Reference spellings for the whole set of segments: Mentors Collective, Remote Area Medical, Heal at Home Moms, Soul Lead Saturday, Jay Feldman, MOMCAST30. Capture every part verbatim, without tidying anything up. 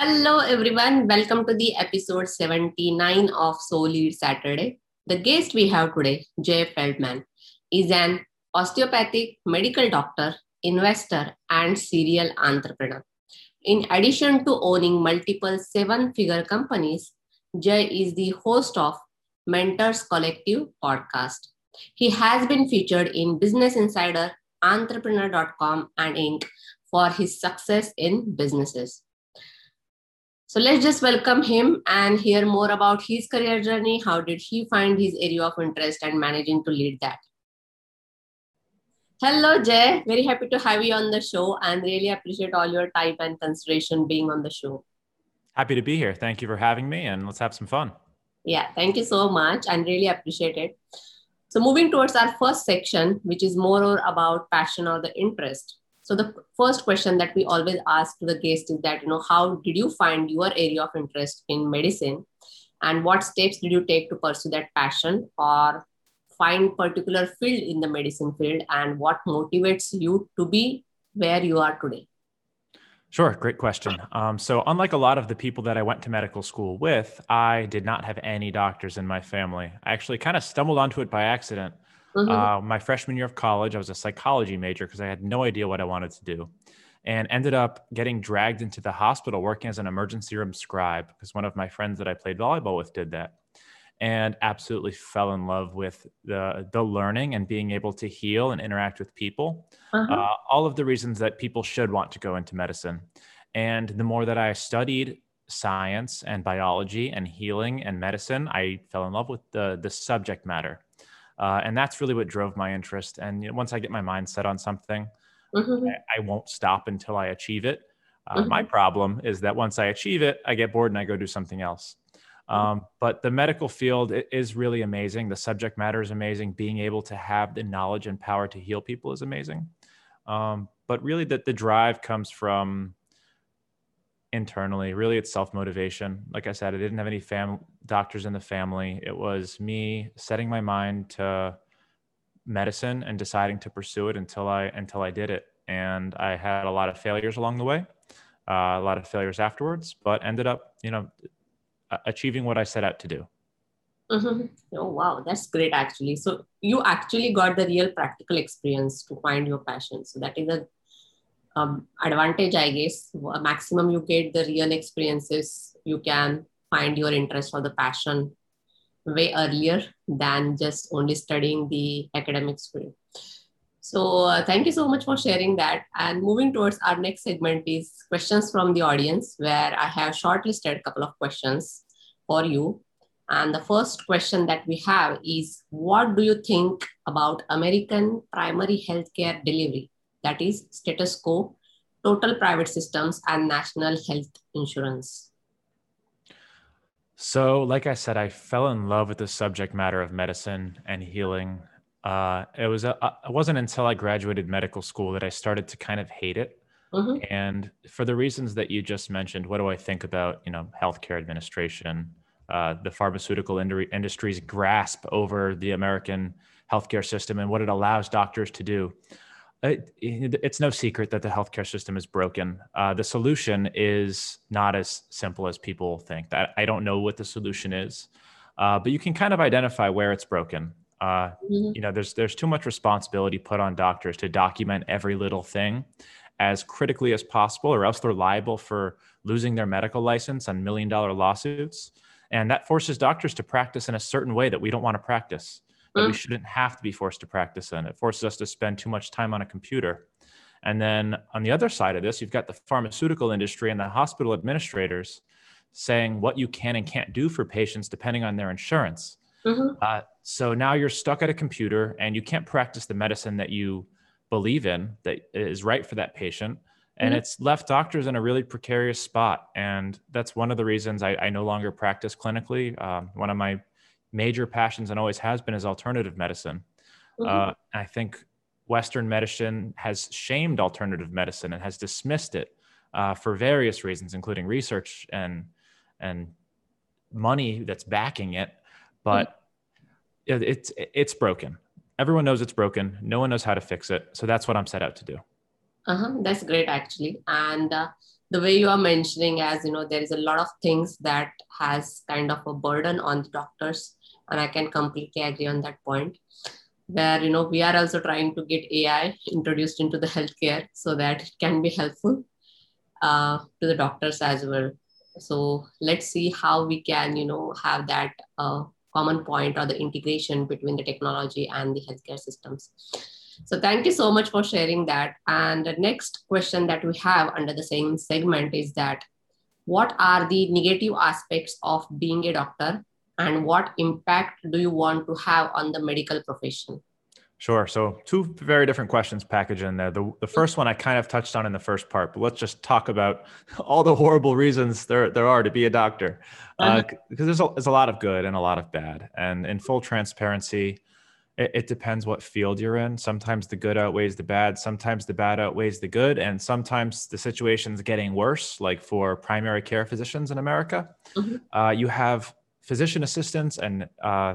Hello everyone, welcome to the episode seventy-nine of Soul Lead Saturday. The guest we have today, Jay Feldman, is an osteopathic medical doctor, investor and serial entrepreneur. In addition to owning multiple seven-figure companies, Jay is the host of Mentors Collective podcast. He has been featured in Business Insider, entrepreneur dot com and Inc for his success in businesses. So let's just welcome him and hear more about his career journey. How did he find his area of interest and managing to lead that? Hello, Jay. Very happy to have you on the show and really appreciate all your time and consideration being on the show. Happy to be here. Thank you for having me and let's have some fun. Yeah, thank you so much and really appreciate it. So moving towards our first section, which is more about passion or the interest. So the first question that we always ask to the guest is that, you know, how did you find your area of interest in medicine and what steps did you take to pursue that passion or find particular field in the medicine field and what motivates you to be where you are today? Sure. Great question. Um, so unlike a lot of the people that I went to medical school with, I did not have any doctors in my family. I actually kind of stumbled onto it by accident. Mm-hmm. Uh, my freshman year of college, I was a psychology major because I had no idea what I wanted to do and ended up getting dragged into the hospital working as an emergency room scribe because one of my friends that I played volleyball with did that and absolutely fell in love with the, the learning and being able to heal and interact with people, mm-hmm. uh, all of the reasons that people should want to go into medicine. And the more that I studied science and biology and healing and medicine, I fell in love with the, the subject matter. Uh, and that's really what drove my interest. And you know, once I get my mind set on something, mm-hmm. I, I won't stop until I achieve it. Uh, mm-hmm. My problem is that once I achieve it, I get bored and I go do something else. Um, but the medical field is really amazing. The subject matter is amazing. Being able to have the knowledge and power to heal people is amazing. Um, but really that the drive comes from internally, really it's self-motivation. Like I said, I didn't have any fam- doctors in the family. It was me setting my mind to medicine and deciding to pursue it until I, until I did it. And I had a lot of failures along the way, uh, a lot of failures afterwards, but ended up, you know, achieving what I set out to do. Mm-hmm. Oh, wow. That's great. Actually. So you actually got the real practical experience to find your passion. So that is a Um, advantage, I guess. Maximum you get the real experiences, you can find your interest or the passion way earlier than just only studying the academics field. So uh, thank you so much for sharing that. And moving towards our next segment is questions from the audience, where I have shortlisted a couple of questions for you. And the first question that we have is, what do you think about American primary healthcare delivery? That is status quo, total private systems, and national health insurance. So, like I said, I fell in love with the subject matter of medicine and healing. Uh, it was a, it wasn't until I graduated medical school that I started to kind of hate it. Mm-hmm. And for the reasons that you just mentioned, what do I think about, you know, healthcare administration, uh, the pharmaceutical industry's grasp over the American healthcare system and what it allows doctors to do? It, it, it's no secret that the healthcare system is broken. Uh, the solution is not as simple as people think. I, I don't know what the solution is, uh, but you can kind of identify where it's broken. Uh, mm-hmm. You know, there's there's too much responsibility put on doctors to document every little thing as critically as possible, or else they're liable for losing their medical license on million dollar lawsuits. And that forces doctors to practice in a certain way that we don't want to practice. That we shouldn't have to be forced to practice in. It forces us to spend too much time on a computer. And then on the other side of this, you've got the pharmaceutical industry and the hospital administrators saying what you can and can't do for patients depending on their insurance. Mm-hmm. Uh, so now you're stuck at a computer and you can't practice the medicine that you believe in that is right for that patient. And mm-hmm. it's left doctors in a really precarious spot. And that's one of the reasons I, I no longer practice clinically. Um, one of my major passions and always has been is alternative medicine. Mm-hmm. Uh, I think Western medicine has shamed alternative medicine and has dismissed it uh, for various reasons, including research and and money that's backing it. But mm-hmm. it, it's it's broken. Everyone knows it's broken. No one knows how to fix it. So that's what I'm set out to do. Uh-huh, that's great, actually. And uh, the way you are mentioning, as you know, there is a lot of things that has kind of a burden on the doctors. And I can completely agree on that point, where, you know, we are also trying to get A I introduced into the healthcare so that it can be helpful uh, to the doctors as well. So let's see how we can, you know, have that uh, common point or the integration between the technology and the healthcare systems. So thank you so much for sharing that. And the next question that we have under the same segment is that, what are the negative aspects of being a doctor? And what impact do you want to have on the medical profession? Sure. So two very different questions packaged in there. The, the first one I kind of touched on in the first part, but let's just talk about all the horrible reasons there, there are to be a doctor. Uh, uh-huh. Because there's a, there's a lot of good and a lot of bad. And in full transparency, it, it depends what field you're in. Sometimes the good outweighs the bad. Sometimes the bad outweighs the good. And sometimes the situation's getting worse, like for primary care physicians in America. Mm-hmm. Uh, you have physician assistants and uh,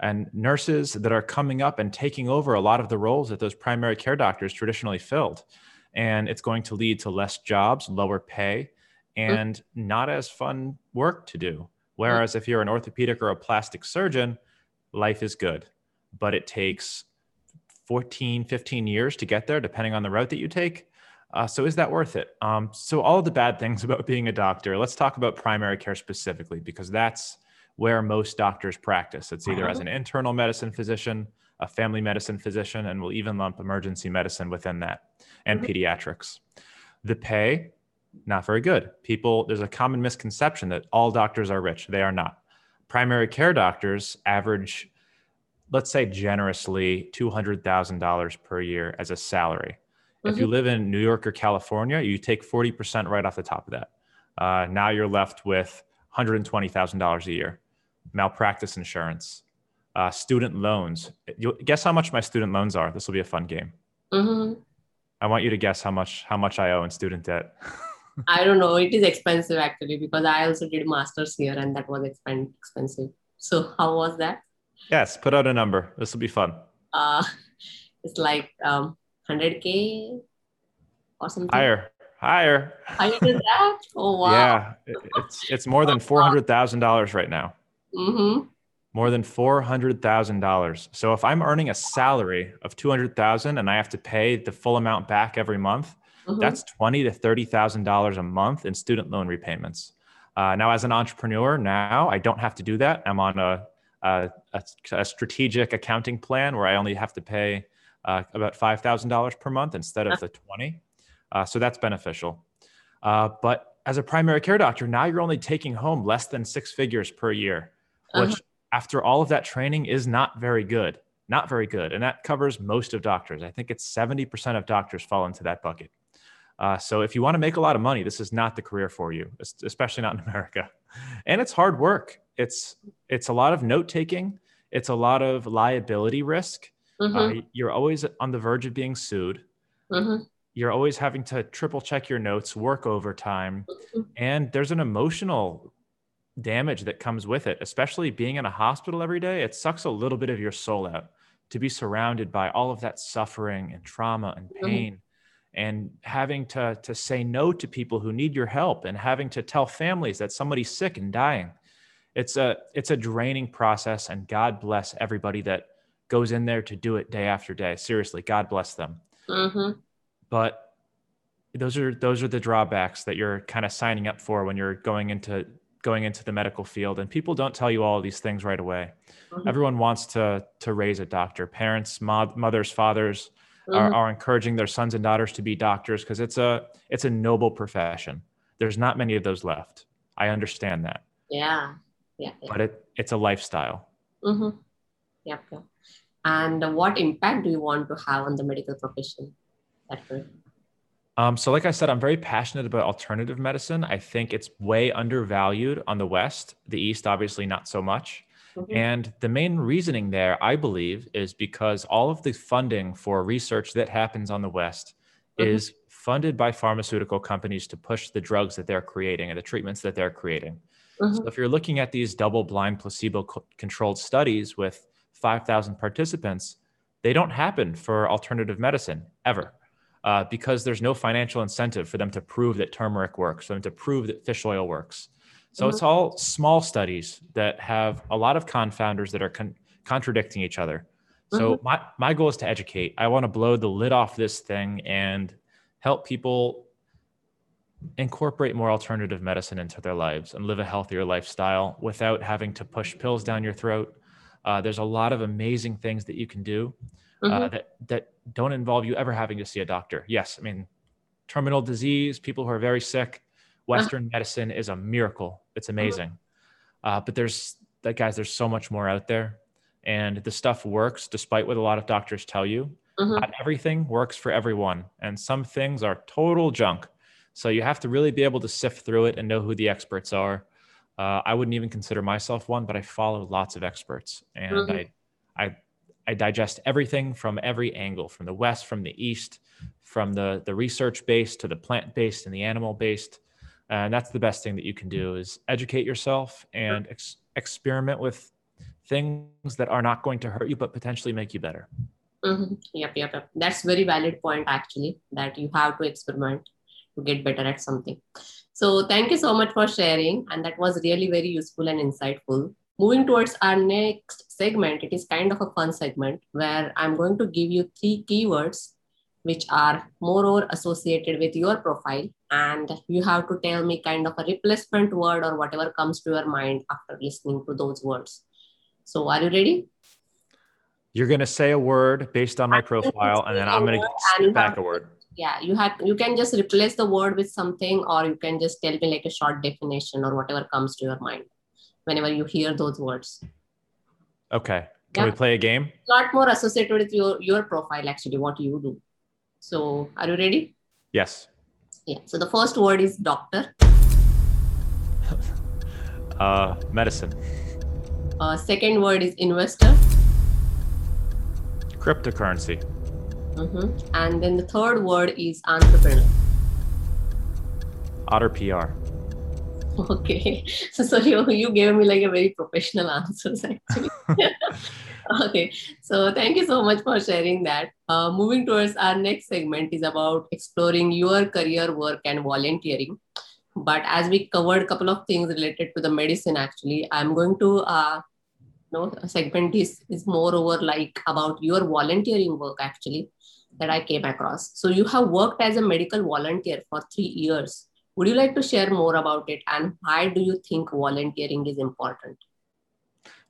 and nurses that are coming up and taking over a lot of the roles that those primary care doctors traditionally filled. And it's going to lead to less jobs, lower pay, and not as fun work to do. Whereas if you're an orthopedic or a plastic surgeon, life is good, but it takes fourteen, fifteen years to get there, depending on the route that you take. Uh, so is that worth it? Um, so all of the bad things about being a doctor, let's talk about primary care specifically, because that's where most doctors practice. It's either as an internal medicine physician, a family medicine physician, and we'll even lump emergency medicine within that, and mm-hmm. pediatrics. The pay, not very good. People, there's a common misconception that all doctors are rich. They are not. Primary care doctors average, let's say generously, two hundred thousand dollars per year as a salary. Mm-hmm. If you live in New York or California, you take forty percent right off the top of that. Uh, now you're left with one hundred twenty thousand dollars a year. Malpractice insurance, uh, student loans. You, guess how much my student loans are. This will be a fun game. Mm-hmm. I want you to guess how much how much I owe in student debt. I don't know. It is expensive, actually, because I also did master's here and that was expen- expensive. So how was that? Yes, put out a number. This will be fun. Uh, it's like um, one hundred K or something. Higher. Higher. Higher than that? Oh, wow. Yeah, it, it's, it's more than four hundred thousand dollars right now. Mm-hmm. More than four hundred thousand dollars. So if I'm earning a salary of two hundred thousand dollars and I have to pay the full amount back every month, mm-hmm. that's twenty thousand to thirty thousand dollars a month in student loan repayments. Uh, now, as an entrepreneur, now I don't have to do that. I'm on a, a, a, a strategic accounting plan where I only have to pay uh, about five thousand dollars per month instead of the twenty thousand dollars. Uh, so that's beneficial. Uh, but as a primary care doctor, now you're only taking home less than six figures per year, which uh-huh. after all of that training is not very good, not very good. And that covers most of doctors. I think it's seventy percent of doctors fall into that bucket. Uh, so if you want to make a lot of money, this is not the career for you, especially not in America. And it's hard work. It's, it's a lot of note-taking. It's a lot of liability risk. Uh-huh. Uh, you're always on the verge of being sued. Uh-huh. You're always having to triple check your notes, work overtime, and there's an emotional damage that comes with it, especially being in a hospital every day. It sucks a little bit of your soul out to be surrounded by all of that suffering and trauma and pain mm-hmm. and having to, to say no to people who need your help and having to tell families that somebody's sick and dying. It's a, it's a draining process, and God bless everybody that goes in there to do it day after day. Seriously, God bless them. Mm-hmm. But those are those are the drawbacks that you're kind of signing up for when you're going into going into the medical field. And people don't tell you all of these things right away. Mm-hmm. Everyone wants to to raise a doctor. Parents, mo- mothers, fathers mm-hmm. are, are encouraging their sons and daughters to be doctors because it's a it's a noble profession. There's not many of those left. I understand that. Yeah, yeah. yeah. But it it's a lifestyle. Mm-hmm. Yep. Yeah. And what impact do you want to have on the medical profession? Um, so like I said, I'm very passionate about alternative medicine. I think it's way undervalued on the West, the East, obviously not so much. Mm-hmm. And the main reasoning there, I believe, is because all of the funding for research that happens on the West mm-hmm. is funded by pharmaceutical companies to push the drugs that they're creating and the treatments that they're creating. Mm-hmm. So if you're looking at these double-blind placebo-controlled studies with five thousand participants, they don't happen for alternative medicine ever. uh, because there's no financial incentive for them to prove that turmeric works, for them to prove that fish oil works. So mm-hmm. It's all small studies that have a lot of confounders that are con- contradicting each other. So mm-hmm. my, my goal is to educate. I want to blow the lid off this thing and help people incorporate more alternative medicine into their lives and live a healthier lifestyle without having to push pills down your throat. Uh, there's a lot of amazing things that you can do uh, mm-hmm. that, that don't involve you ever having to see a doctor. Yes. I mean, terminal disease, people who are very sick, Western uh-huh. medicine is a miracle. It's amazing. Uh-huh. Uh, but there's that guys, there's so much more out there. And the stuff works despite what a lot of doctors tell you. Mm-hmm. Not everything works for everyone. And some things are total junk. So you have to really be able to sift through it and know who the experts are. Uh, I wouldn't even consider myself one, but I follow lots of experts. And mm-hmm. I, I, I digest everything from every angle, from the West, from the East, from the, the research-based to the plant-based and the animal-based. And that's the best thing that you can do is educate yourself and ex- experiment with things that are not going to hurt you, but potentially make you better. Mm-hmm. Yep, yep, yep. That's a very valid point, actually, that you have to experiment to get better at something. So thank you so much for sharing. And that was really very useful and insightful. Moving towards our next segment, it is kind of a fun segment where I'm going to give you three keywords which are more or associated with your profile. And you have to tell me kind of a replacement word or whatever comes to your mind after listening to those words. So are you ready? You're going to say a word based on my profile, and then I'm going to spit back a word. Yeah, you have you can just replace the word with something, or you can just tell me like a short definition or whatever comes to your mind whenever you hear those words. Okay. Can yeah. we play a game? A lot more associated with your, your profile, actually, what you do. So are you ready? Yes. Yeah. So the first word is doctor. uh, medicine. Uh, second word is investor. Cryptocurrency. Mm-hmm. And then the third word is entrepreneur. Otter P R. Okay. So, so you, you gave me like a very professional answers actually. Okay. So thank you so much for sharing that. Uh, moving towards our next segment is about exploring your career, work, and volunteering. But as we covered a couple of things related to the medicine, actually, I'm going to uh, no segment is, is more over like about your volunteering work, actually, that I came across. So you have worked as a medical volunteer for three years. Would you like to share more about it? And why do you think volunteering is important?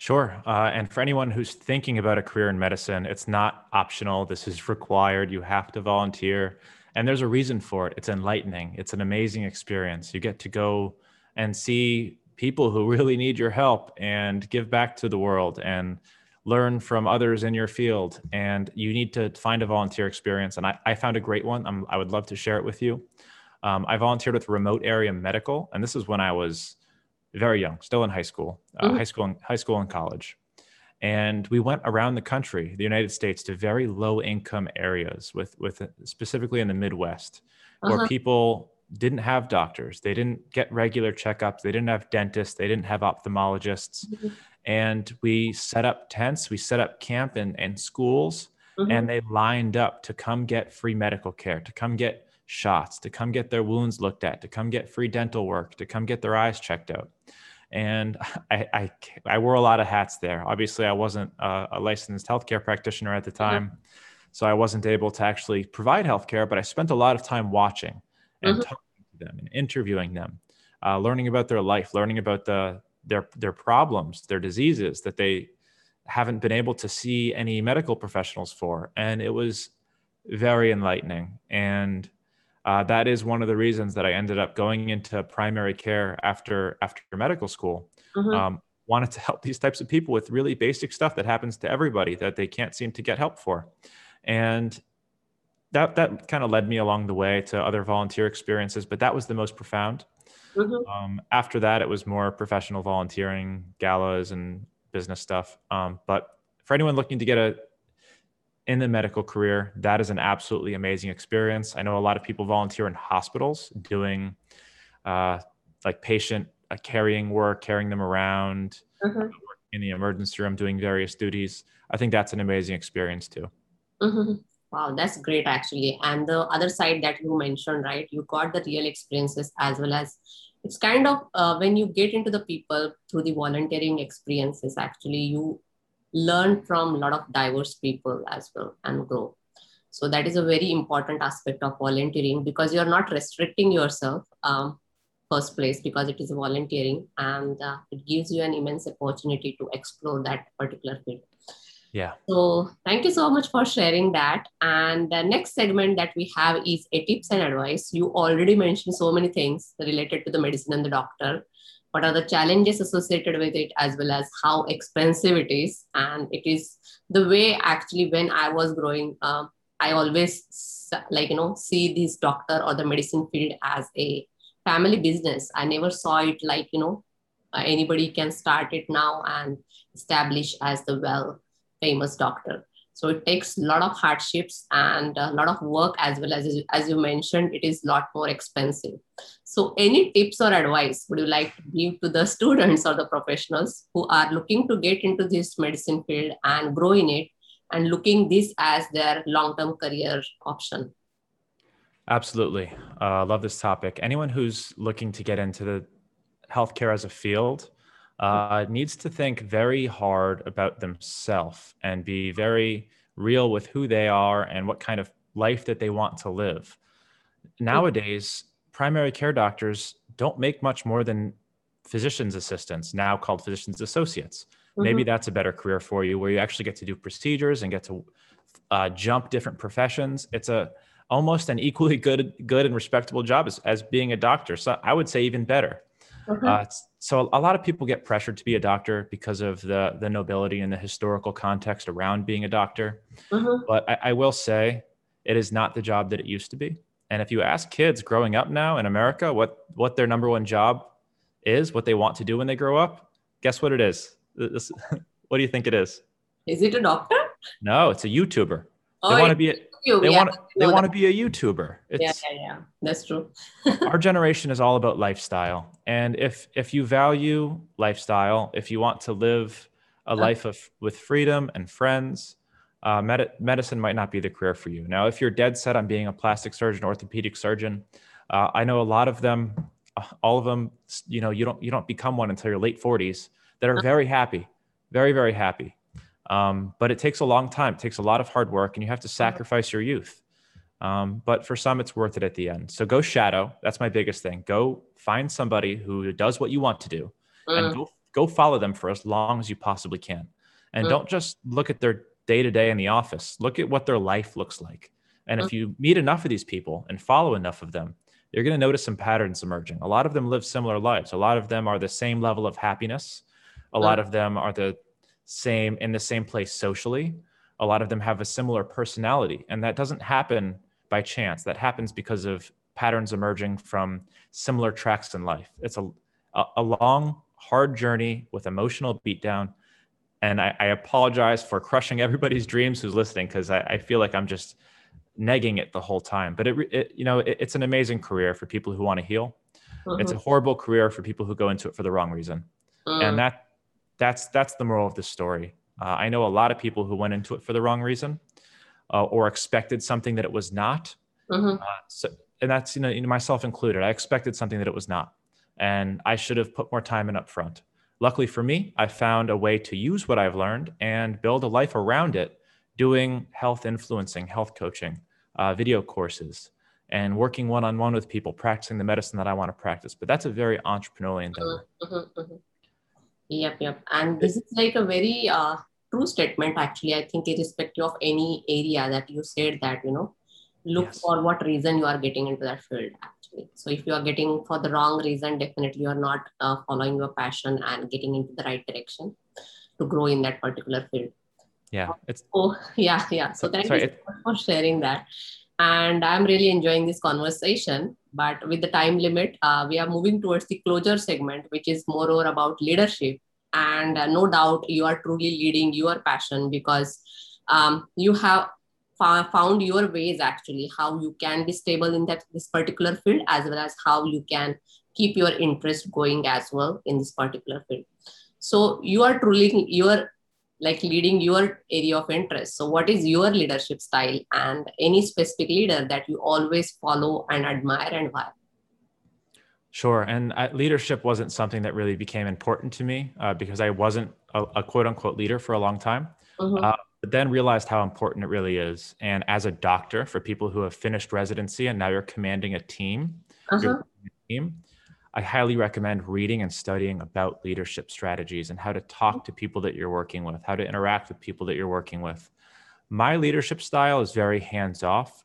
Sure. Uh, and for anyone who's thinking about a career in medicine, it's not optional. This is required. You have to volunteer. And there's a reason for it. It's enlightening. It's an amazing experience. You get to go and see people who really need your help and give back to the world and learn from others in your field. And you need to find a volunteer experience. And I, I found a great one. I'm, I would love to share it with you. Um, I volunteered with Remote Area Medical. And this is when I was very young, still in high school, uh, mm-hmm. high school, high school and college. And we went around the country, the United States, to very low income areas with, with specifically in the Midwest, uh-huh. where people didn't have doctors. They didn't get regular checkups. They didn't have dentists. They didn't have ophthalmologists. Mm-hmm. And we set up tents, we set up camp and, and schools, mm-hmm. and they lined up to come get free medical care, to come get shots, to come get their wounds looked at, to come get free dental work, to come get their eyes checked out. And I, I, I wore a lot of hats there. Obviously, I wasn't a, a licensed healthcare practitioner at the time, mm-hmm. so I wasn't able to actually provide healthcare, but I spent a lot of time watching and mm-hmm. talking to them and interviewing them, uh, learning about their life, learning about the their their problems, their diseases that they haven't been able to see any medical professionals for. And it was very enlightening. And Uh, that is one of the reasons that I ended up going into primary care after after medical school. Mm-hmm. Um, wanted to help these types of people with really basic stuff that happens to everybody that they can't seem to get help for. And that that kind of led me along the way to other volunteer experiences, but that was the most profound. Mm-hmm. Um, after that, it was more professional volunteering, galas and business stuff. Um, but for anyone looking to get a in the medical career, that is an absolutely amazing experience. I know a lot of people volunteer in hospitals doing uh, like patient uh, carrying work, carrying them around, mm-hmm. uh, in the emergency room, doing various duties. I think that's an amazing experience too. Mm-hmm. Wow, that's great actually. And the other side that you mentioned, right? You got the real experiences as well as it's kind of uh, when you get into the people through the volunteering experiences, actually, you learn from a lot of diverse people as well and grow. So that is a very important aspect of volunteering because you're not restricting yourself um, first place because it is volunteering and uh, it gives you an immense opportunity to explore that particular field. Yeah. So thank you so much for sharing that. And the next segment that we have is a tips and advice. You already mentioned so many things related to the medicine and the doctor. What are the challenges associated with it as well as how expensive it is? And it is the way actually when I was growing up, uh, I always like, you know, see this doctor or the medicine field as a family business. I never saw it like, you know, uh, anybody can start it now and establish as the well famous doctor. So it takes a lot of hardships and a lot of work as well as, as you mentioned, it is a lot more expensive. So any tips or advice would you like to give to the students or the professionals who are looking to get into this medicine field and grow in it and looking this as their long-term career option? Absolutely. I uh, love this topic. Anyone who's looking to get into the healthcare as a field Uh, needs to think very hard about themselves and be very real with who they are and what kind of life that they want to live. Nowadays, primary care doctors don't make much more than physician's assistants, now called physician's associates. Mm-hmm. Maybe that's a better career for you where you actually get to do procedures and get to uh, jump different professions. It's a almost an equally good, good and respectable job as, as being a doctor. So I would say even better. Uh, so a lot of people get pressured to be a doctor because of the the nobility and the historical context around being a doctor. Uh-huh. But I, I will say it is not the job that it used to be. And if you ask kids growing up now in America what, what their number one job is, what they want to do when they grow up, guess what it is? This, what do you think it is? Is it a doctor? No, it's a YouTuber. Oh, they want to be a, they yeah, want they want to be a YouTuber. It's, yeah, yeah, yeah, that's true. Our generation is all about lifestyle, and if if you value lifestyle, if you want to live a okay. life of with freedom and friends, uh, med- medicine might not be the career for you. Now, if you're dead set on being a plastic surgeon, orthopedic surgeon, uh, I know a lot of them, all of them. You know, you don't you don't become one until your late forties. That are very happy, very very happy. Um, but it takes a long time. It takes a lot of hard work and you have to sacrifice your youth. Um, but for some, it's worth it at the end. So go shadow. That's my biggest thing. Go find somebody who does what you want to do mm. and go, go follow them for as long as you possibly can. And mm. don't just look at their day-to-day in the office. Look at what their life looks like. And mm. if you meet enough of these people and follow enough of them, you're going to notice some patterns emerging. A lot of them live similar lives. A lot of them are the same level of happiness. A mm. lot of them are the same in the same place socially. A lot of them have a similar personality, and that doesn't happen by chance. That happens because of patterns emerging from similar tracks in life. It's a a long, hard journey with emotional beatdown. And I, I apologize for crushing everybody's dreams who's listening, because I, I feel like I'm just negging it the whole time. But it, it you know, it, it's an amazing career for people who want to heal. Mm-hmm. It's a horrible career for people who go into it for the wrong reason, mm. and that. That's that's the moral of the story. Uh, I know a lot of people who went into it for the wrong reason, uh, or expected something that it was not. Mm-hmm. Uh, so, and that's you know, you know myself included. I expected something that it was not, and I should have put more time in upfront. Luckily for me, I found a way to use what I've learned and build a life around it, doing health influencing, health coaching, uh, video courses, and working one on one with people, practicing the medicine that I want to practice. But that's a very entrepreneurial endeavor. Mm-hmm. Mm-hmm. Yep, yep. And this is like a very uh, true statement, actually. I think irrespective of any area that you said that, you know, look yes. for what reason you are getting into that field, actually. So if you are getting for the wrong reason, definitely you are not uh, following your passion and getting into the right direction to grow in that particular field. Yeah. It's, oh, yeah, yeah. So thank sorry, you so much for sharing that. And I'm really enjoying this conversation, but with the time limit, uh, we are moving towards the closure segment, which is moreover about leadership. And uh, no doubt you are truly leading your passion because um, you have fa- found your ways actually, how you can be stable in that this particular field, as well as how you can keep your interest going as well in this particular field. So you are truly, your like leading your area of interest. So what is your leadership style and any specific leader that you always follow and admire and why? Sure. And I, leadership wasn't something that really became important to me uh, because I wasn't a, a quote unquote leader for a long time, mm-hmm. uh, but then realized how important it really is. And as a doctor, for people who have finished residency and now you're commanding a team, uh-huh. you're commanding a team, I highly recommend reading and studying about leadership strategies and how to talk to people that you're working with, how to interact with people that you're working with. My leadership style is very hands-off.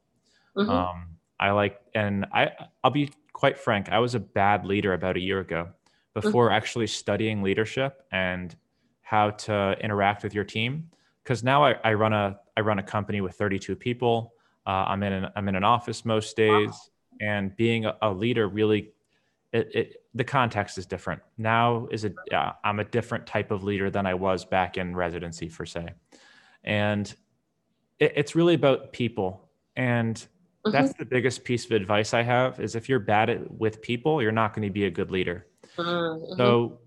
Mm-hmm. Um, I like, and I, I'll be quite frank, I was a bad leader about a year ago before mm-hmm. actually studying leadership and how to interact with your team. Because now I, I run a I run a company with thirty-two people. Uh, I'm in an, I'm in an office most days, wow. and being a, a leader really. It, it, the context is different. Now is a, uh, I'm a different type of leader than I was back in residency, per se. And it, it's really about people. And mm-hmm. that's the biggest piece of advice I have is if you're bad at, with people, you're not going to be a good leader. Mm-hmm. So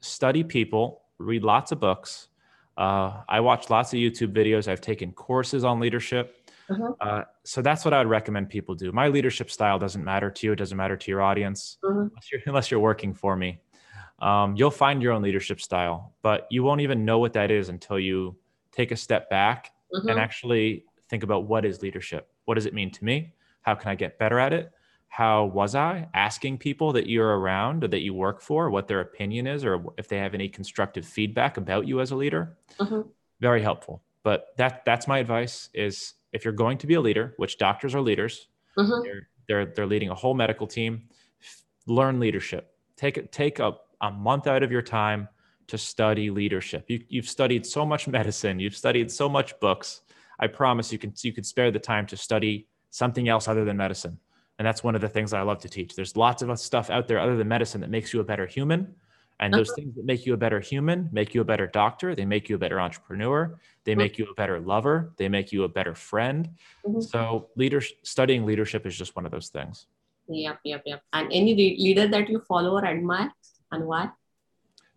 study people, read lots of books. Uh, I watch lots of YouTube videos. I've taken courses on leadership. Uh-huh. Uh, so that's what I would recommend people do. My leadership style doesn't matter to you. It doesn't matter to your audience, uh-huh. unless, you're, unless you're working for me. Um, you'll find your own leadership style, but you won't even know what that is until you take a step back uh-huh. and actually think about what is leadership? What does it mean to me? How can I get better at it? How was I? Asking people that you're around or that you work for, what their opinion is, or if they have any constructive feedback about you as a leader, uh-huh. very helpful. But that that's my advice is, if you're going to be a leader, which doctors are leaders, mm-hmm. they're, they're they're leading a whole medical team, learn leadership. Take, take a, a month out of your time to study leadership. You, you've studied so much medicine. You've studied so much books. I promise you can you could spare the time to study something else other than medicine. And that's one of the things I love to teach. There's lots of stuff out there other than medicine that makes you a better human. And those things that make you a better human, make you a better doctor. They make you a better entrepreneur. They make you a better lover. They make you a better friend. Mm-hmm. So leader, studying leadership is just one of those things. Yep, yep, yep. And any leader that you follow or admire and why?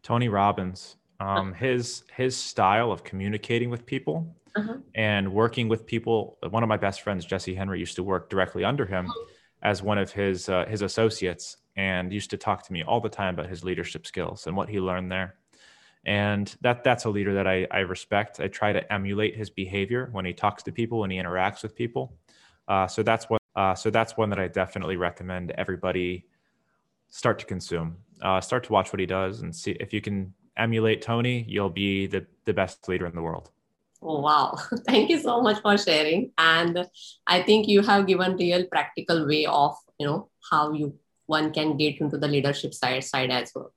Tony Robbins. Um, uh-huh. His his style of communicating with people uh-huh. and working with people. One of my best friends, Jesse Henry, used to work directly under him uh-huh. as one of his uh, his associates. And used to talk to me all the time about his leadership skills and what he learned there. And that that's a leader that I, I respect. I try to emulate his behavior when he talks to people, when he interacts with people. Uh, so that's one, uh, so that's one that I definitely recommend everybody start to consume, uh, start to watch what he does and see if you can emulate Tony, you'll be the, the best leader in the world. Oh, wow. Thank you so much for sharing. And I think you have given real practical way of, you know, how you one can get into the leadership side, side as well.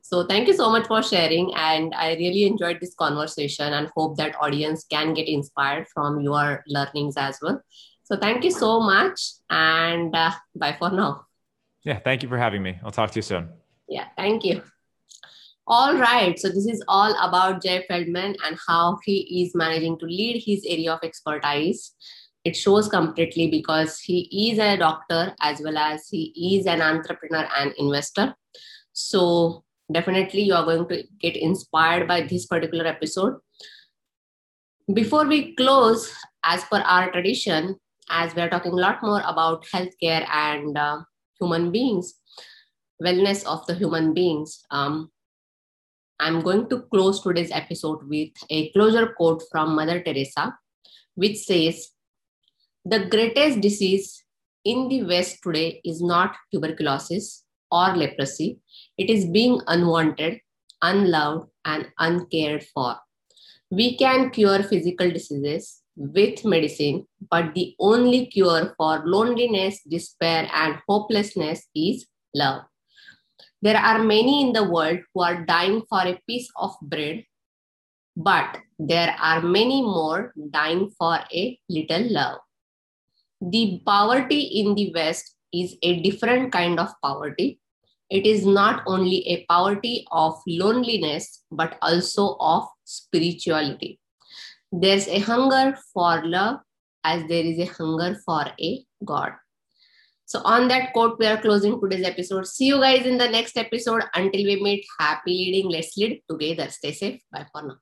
So thank you so much for sharing. And I really enjoyed this conversation and hope that audience can get inspired from your learnings as well. So thank you so much. And uh, bye for now. Yeah, thank you for having me. I'll talk to you soon. Yeah, thank you. All right. So this is all about Jay Feldman and how he is managing to lead his area of expertise. It shows completely because he is a doctor as well as he is an entrepreneur and investor. So definitely you are going to get inspired by this particular episode. Before we close, as per our tradition, as we're talking a lot more about healthcare and uh, human beings, wellness of the human beings, um, I'm going to close today's episode with a closure quote from Mother Teresa, which says, "The greatest disease in the West today is not tuberculosis or leprosy. It is being unwanted, unloved, and uncared for. We can cure physical diseases with medicine, but the only cure for loneliness, despair, and hopelessness is love. There are many in the world who are dying for a piece of bread, but there are many more dying for a little love. The poverty in the West is a different kind of poverty. It is not only a poverty of loneliness, but also of spirituality. There's a hunger for love as there is a hunger for a God." So on that quote, we are closing today's episode. See you guys in the next episode. Until we meet, happy leading. Let's lead together. Stay safe. Bye for now.